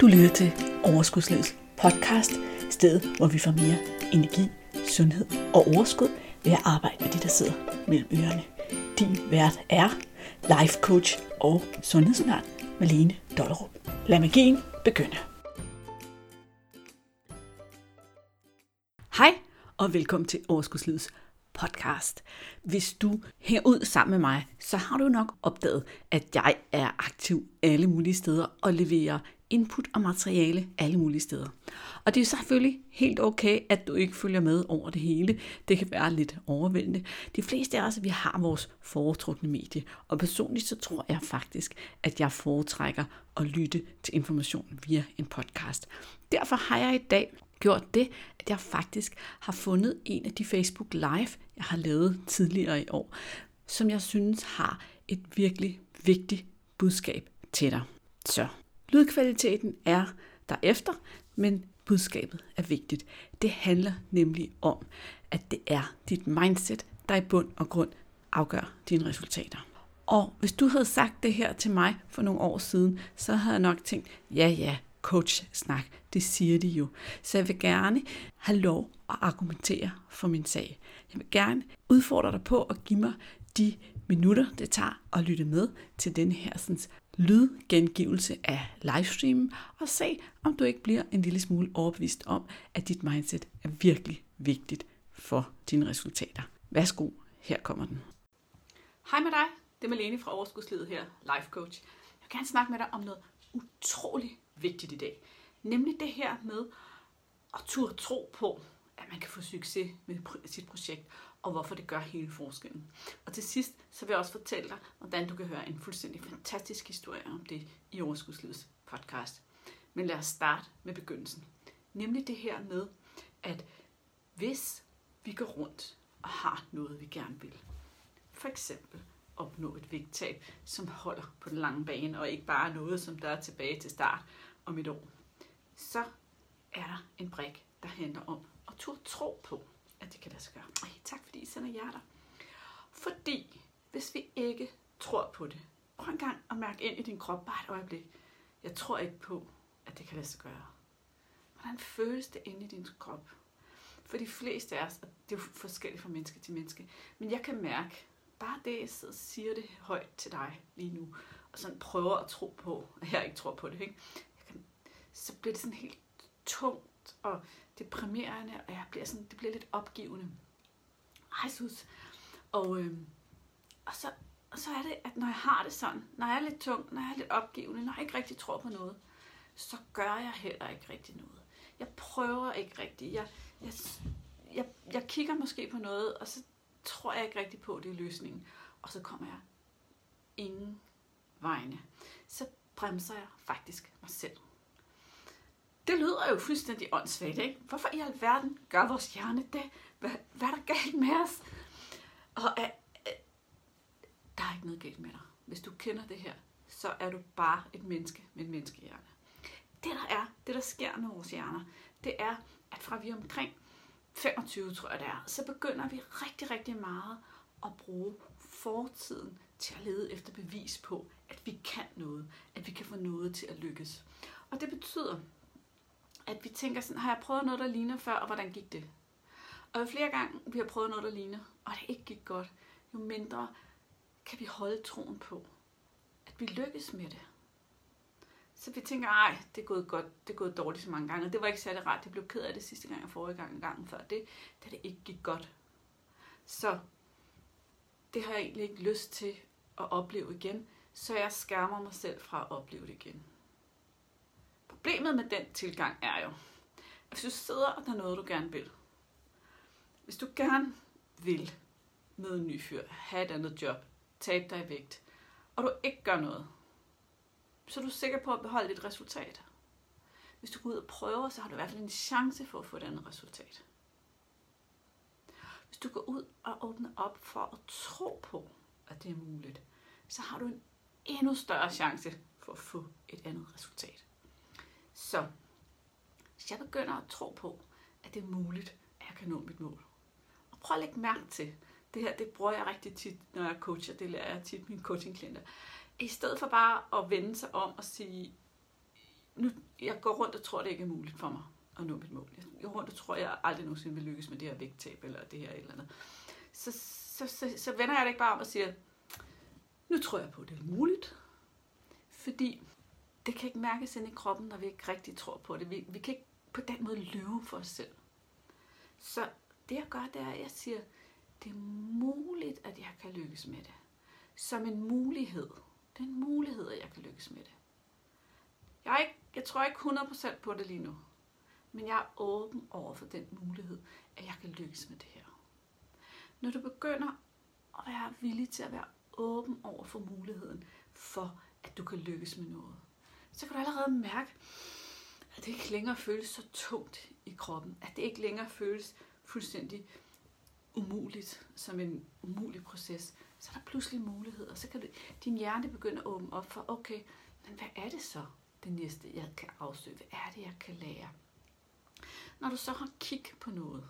Du lytter til Overskudslivets podcast, stedet hvor vi får mere energi, sundhed og overskud ved at arbejde med de, der sidder mellem ørerne. Din vært er life coach og sundhedsundern Malene Dollerup. Lad magien begynde. Hej og velkommen til Overskudslivets podcast. Hvis du hænger ud sammen med mig, så har du nok opdaget, at jeg er aktiv alle mulige steder og leverer input og materiale alle mulige steder. Og det er selvfølgelig helt okay, at du ikke følger med over det hele. Det kan være lidt overvældende. De fleste af os, vi har vores foretrukne medie. Og personligt så tror jeg faktisk, at jeg foretrækker at lytte til information via en podcast. Derfor har jeg i dag gjort det, at jeg faktisk har fundet en af de Facebook Live, jeg har lavet tidligere i år, som jeg synes har et virkelig vigtigt budskab til dig. Så lydkvaliteten er derefter, men budskabet er vigtigt. Det handler nemlig om, at det er dit mindset, der i bund og grund afgør dine resultater. Og hvis du havde sagt det her til mig for nogle år siden, så havde jeg nok tænkt, ja, coach-snak, det siger de jo. Så jeg vil gerne have lov at argumentere for min sag. Jeg vil gerne udfordre dig på at give mig de minutter, det tager at lytte med til denne her lydgengivelse af livestreamen, og se, om du ikke bliver en lille smule overbevist om, at dit mindset er virkelig vigtigt for dine resultater. Værsgo, her kommer den. Hej med dig, det er Malene fra Overskudslivet her, Life Coach. Jeg vil gerne snakke med dig om noget utroligt vigtigt i dag, nemlig det her med at turde tro på, at man kan få succes med sit projekt, og hvorfor det gør hele forskellen. Og til sidst, så vil jeg også fortælle dig, hvordan du kan høre en fuldstændig fantastisk historie om det i Overskudslivets podcast. Men lad os starte med begyndelsen. Nemlig det her med, at hvis vi går rundt og har noget, vi gerne vil, for eksempel opnå et vægttab, som holder på den lange bane, og ikke bare noget, som der er tilbage til start om et år, så er der en brik, der handler om at turde tro på, at det kan lade sig gøre. Ej, tak fordi I sender hjerter. Fordi hvis vi ikke tror på det, prøv en gang at mærke ind i din krop bare et øjeblik. Jeg tror ikke på, at det kan lade sig gøre. Hvordan føles det inde i din krop? For de fleste af os, og det er jo forskelligt fra menneske til menneske, men jeg kan mærke, bare det, jeg sidder og siger det højt til dig lige nu, og sådan prøver at tro på, at jeg ikke tror på det, ikke? Så bliver det sådan helt tungt og deprimerende, og jeg bliver sådan, det bliver lidt opgivende. Og så er det, at når jeg har det sådan, når jeg er lidt tung, når jeg er lidt opgivende, når jeg ikke rigtig tror på noget, så gør jeg heller ikke rigtig noget. Jeg prøver ikke rigtig. Jeg kigger måske på noget, og så tror jeg ikke rigtig på, at det er løsningen. Og så kommer jeg ingen vegne. Så bremser jeg faktisk mig selv. Det lyder jo fuldstændig åndssvagt, ikke? Hvorfor i alverden gør vores hjerne det? Hvad er der galt med os? Og der er ikke noget galt med dig. Hvis du kender det her, så er du bare et menneske med en menneskehjerne. Det der sker med vores hjerner, det er, at fra vi omkring 25, tror jeg det er, så begynder vi rigtig, rigtig meget at bruge fortiden til at lede efter bevis på, at vi kan noget, at vi kan få noget til at lykkes. Og det betyder, at vi tænker sådan, har jeg prøvet noget, der ligner før, og hvordan gik det? Og jo flere gange vi har prøvet noget, der ligner, og det ikke gik godt, jo mindre kan vi holde troen på, at vi lykkes med det. Så vi tænker, nej, det er gået godt, det er gået dårligt så mange gange, og det var ikke særlig rart, det blev ked af det sidste gang, og forrige gang, og gangen før det, da det ikke gik godt. Så det har jeg egentlig ikke lyst til at opleve igen, så jeg skærmer mig selv fra at opleve det igen. Problemet med den tilgang er jo, at hvis du sidder, og der er noget, du gerne vil. Hvis du gerne vil møde en ny fyr, have et andet job, tabe dig i vægt, og du ikke gør noget, så er du sikker på at beholde dit resultat. Hvis du går ud og prøver, så har du i hvert fald en chance for at få et andet resultat. Hvis du går ud og åbner op for at tro på, at det er muligt, så har du en endnu større chance for at få et andet resultat. Så hvis jeg begynder at tro på, at det er muligt, at jeg kan nå mit mål. Og prøv at lægge mærke til, det her det bruger jeg rigtig tit, når jeg coacher, det lærer jeg tit mine coachingklienter. I stedet for bare at vende sig om og sige, nu, jeg går rundt og tror, det ikke er muligt for mig at nå mit mål. Jeg går rundt og tror, jeg aldrig nogensinde vil lykkes med det her vægttab eller det her eller andet. Så vender jeg det ikke bare om og siger, nu tror jeg på, det er muligt. Fordi det kan ikke mærkes ind i kroppen, når vi ikke rigtig tror på det. Vi kan ikke på den måde lyve for os selv. Så det jeg gør, det er, at jeg siger, det er muligt, at jeg kan lykkes med det. Som en mulighed. Det er en mulighed, at jeg kan lykkes med det. Jeg tror ikke 100% på det lige nu. Men jeg er åben over for den mulighed, at jeg kan lykkes med det her. Når du begynder at være villig til at være åben over for muligheden for, at du kan lykkes med noget, så kan du allerede mærke, at det ikke længere føles så tungt i kroppen. At det ikke længere føles fuldstændig umuligt, som en umulig proces. Så er der pludselig muligheder. Så kan din hjerne begynde at åbne op for, okay, men hvad er det så, det næste jeg kan afsøge? Hvad er det, jeg kan lære? Når du så har kig på noget.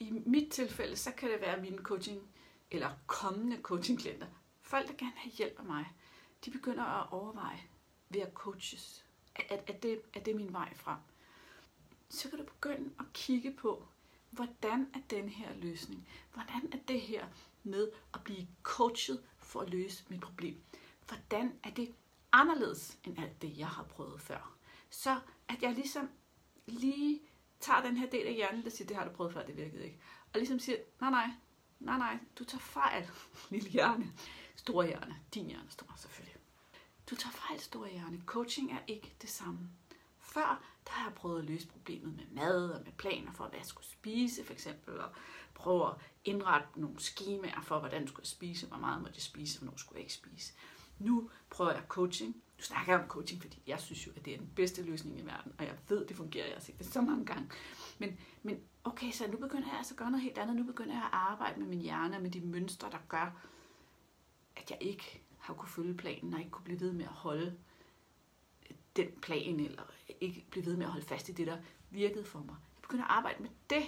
I mit tilfælde, så kan det være mine coaching, eller kommende coachingklienter. Folk, der gerne vil have hjælp af mig, de begynder at overveje ved at coaches. Er det min vej frem? Så kan du begynde at kigge på, hvordan er den her løsning? Hvordan er det her med at blive coachet for at løse mit problem? Hvordan er det anderledes end alt det, jeg har prøvet før? Så at jeg ligesom lige tager den her del af hjernen, der siger, det har du prøvet før, det virkede ikke. Og ligesom siger, nej, du tager fejl, lille hjerne. Store hjerne, din hjerne står selvfølgelig. Du tager fejl, store hjerne. Coaching er ikke det samme. Før, der har jeg prøvet at løse problemet med mad og med planer for, hvad jeg skulle spise for eksempel, og prøve at indrette nogle skemaer for, hvordan jeg skulle spise, hvor meget måtte jeg spise, hvornår skulle jeg ikke spise. Nu prøver jeg coaching. Nu snakker jeg om coaching, fordi jeg synes jo, at det er den bedste løsning i verden, og jeg ved, det fungerer. Jeg har set det så mange gange. Men okay, så nu begynder jeg altså at gøre noget helt andet. Nu begynder jeg at arbejde med min hjerne og med de mønstre, der gør, at jeg ikke har kunnet følge planen, og ikke kunne blive ved med at holde den plan, eller ikke blive ved med at holde fast i det, der virkede for mig. Jeg begynder at arbejde med det,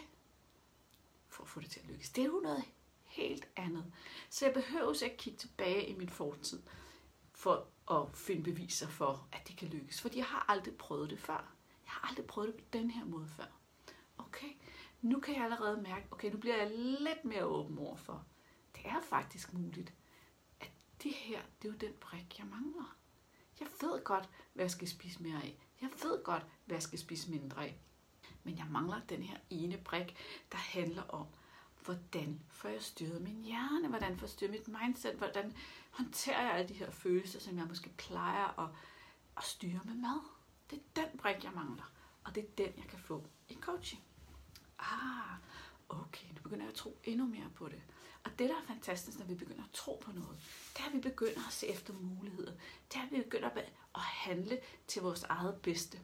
for at få det til at lykkes. Det er jo noget helt andet. Så jeg behøver ikke at kigge tilbage i min fortid, for at finde beviser for, at det kan lykkes. Fordi jeg har aldrig prøvet det før. Jeg har aldrig prøvet det på den her måde før. Okay, nu kan jeg allerede mærke, okay, nu bliver jeg lidt mere åben over for, det er faktisk muligt, at det her, det er jo den brik, jeg mangler. Jeg ved godt, hvad jeg skal spise mere af. Jeg ved godt, hvad jeg skal spise mindre af. Men jeg mangler den her ene brik, der handler om, hvordan får jeg styret min hjerne? Hvordan får jeg styret mit mindset? Hvordan håndterer jeg alle de her følelser, som jeg måske plejer at styre med mad? Det er den brik, jeg mangler. Og det er den, jeg kan få i coaching. Okay, nu begynder jeg at tro endnu mere på det. Og det, der er fantastisk, når vi begynder at tro på noget, det er, at vi begynder at se efter muligheder. Det er, at vi begynder at handle til vores eget bedste.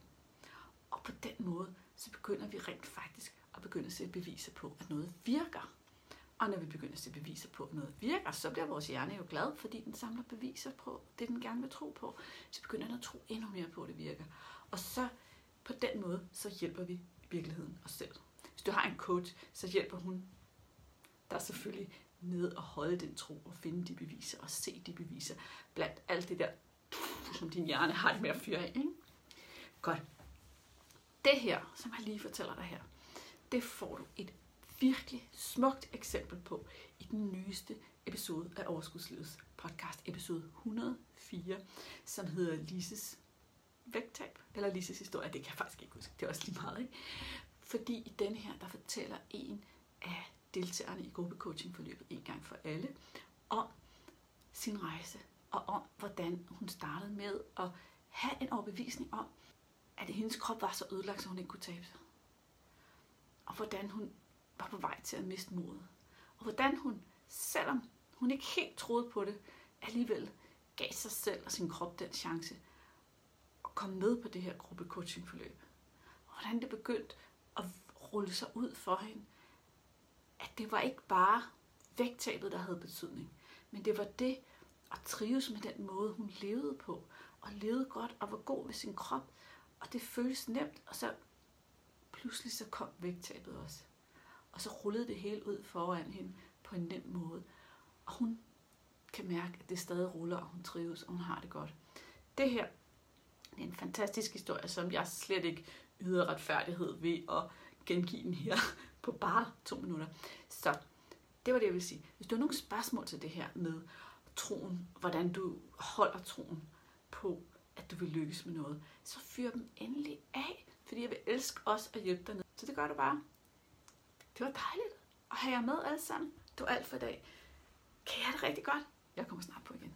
Og på den måde, så begynder vi rent faktisk og begynder at se beviser på, at noget virker. Og når vi begynder at se beviser på, at noget virker, så bliver vores hjerne jo glad, fordi den samler beviser på det, den gerne vil tro på. Så begynder den at tro endnu mere på, at det virker. Og så på den måde, så hjælper vi i virkeligheden os selv. Hvis du har en coach, så hjælper hun dig selvfølgelig med at holde den tro og finde de beviser og se de beviser. Blandt alt det der, som din hjerne har det med at fyre af. Ikke? Godt. Det her, som jeg lige fortæller dig her, det får du et virkelig smukt eksempel på i den nyeste episode af Overskudslivets podcast, episode 104, som hedder Lises vægttab, eller Lises historie, det kan jeg faktisk ikke huske, det er også lige meget, ikke? Fordi i denne her, der fortæller en af deltagerne i gruppecoachingforløbet en gang for alle, om sin rejse, og om hvordan hun startede med at have en overbevisning om, at hendes krop var så ødelagt, så hun ikke kunne tabe sig. Og hvordan hun var på vej til at miste modet. Og hvordan hun, selvom hun ikke helt troede på det, alligevel gav sig selv og sin krop den chance at komme med på det her gruppecoachingforløb. Og hvordan det begyndte at rulle sig ud for hende, at det var ikke bare vægttabet, der havde betydning, men det var det at trives med den måde, hun levede på, og levede godt og var god ved sin krop, og det føles nemt, og så pludselig så kom vægttabet også. Og så rullede det hele ud foran hende på en nem måde. Og hun kan mærke, at det stadig ruller, og hun trives, og hun har det godt. Det her, en fantastisk historie, som jeg slet ikke yder retfærdighed ved at gengive den her på bare 2 minutter. Så det var det, jeg ville sige. Hvis du har nogle spørgsmål til det her med troen, hvordan du holder troen på, at du vil lykkes med noget, så fyr dem endelig af, fordi jeg vil elske os at hjælpe dig ned. Så det gør du bare. Det var dejligt at have jer med alle sammen. Det var alt for i dag. Kan I have det rigtig godt? Jeg kommer snart på igen.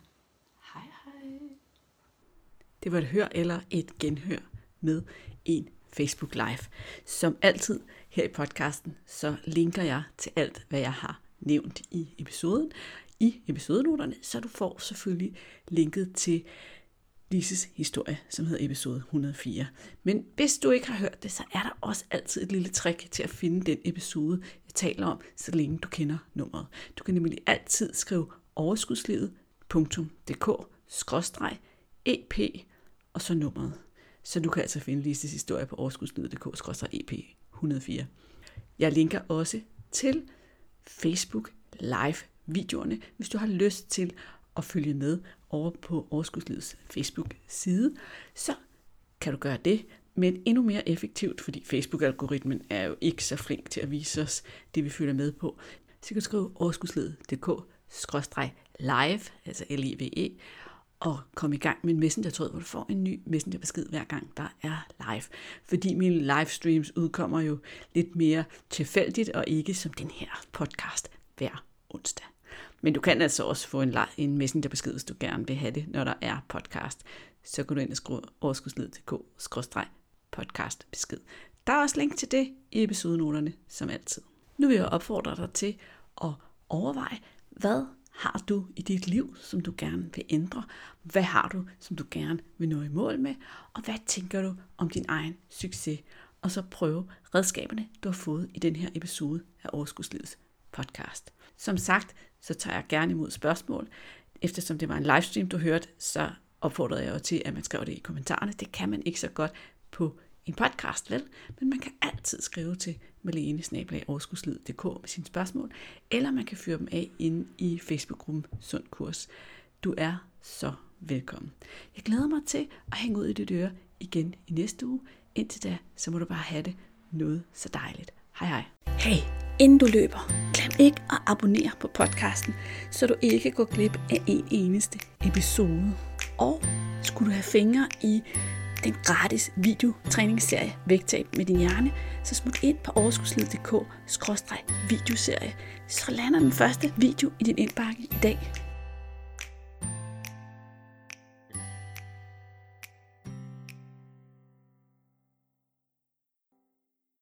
Hej hej. Det var et hør eller et genhør med en Facebook Live. Som altid her i podcasten, så linker jeg til alt, hvad jeg har nævnt i episoden. I episodenoterne, så du får selvfølgelig linket til Lises historie, som hedder episode 104. Men hvis du ikke har hørt det, så er der også altid et lille trick til at finde den episode, jeg taler om, så længe du kender nummeret. Du kan nemlig altid skrive overskudslivet.dk/ep og så nummeret. Så du kan altså finde Lises historie på overskudslivet.dk/ep104. Jeg linker også til Facebook Live-videoerne, hvis du har lyst til at følge med over på Overskudslivets Facebook-side, så kan du gøre det, men endnu mere effektivt, fordi Facebook-algoritmen er jo ikke så flink til at vise os det, vi følger med på. Så kan du skrive overskudslivet.dk/live, altså LIVE, og komme i gang med en messengertråd, hvor du får en ny messengerbesked hver gang, der er live. Fordi mine livestreams udkommer jo lidt mere tilfældigt, og ikke som den her podcast hver onsdag. Men du kan altså også få en messengerbesked, hvis du gerne vil have det, når der er podcast. Så kan du ind og skrive overskudsled.dk/podcastbesked. Der er også link til det i episodenoterne, som altid. Nu vil jeg opfordre dig til at overveje, hvad har du i dit liv, som du gerne vil ændre? Hvad har du, som du gerne vil nå i mål med? Og hvad tænker du om din egen succes? Og så prøve redskaberne, du har fået i den her episode af Overskudslivets podcast. Som sagt, så tager jeg gerne imod spørgsmål. Eftersom det var en livestream, du hørte, så opfordrede jeg jo til, at man skrev det i kommentarerne. Det kan man ikke så godt på en podcast, vel? Men man kan altid skrive til malene@overskudslid.dk med sine spørgsmål, eller man kan fyre dem af inde i Facebook-gruppen Sund Kurs. Du er så velkommen. Jeg glæder mig til at hænge ud i dit øre igen i næste uge. Indtil da, så må du bare have det noget så dejligt. Hej hej. Hey, inden du løber, glem ikke at abonnere på podcasten, så du ikke går glip af en eneste episode. Og skulle du have fingre i den gratis videotræningsserie Vægtab med din hjerne, så smut ind på overskudsled.dk/videoserie, så lander den første video i din indbakke i dag.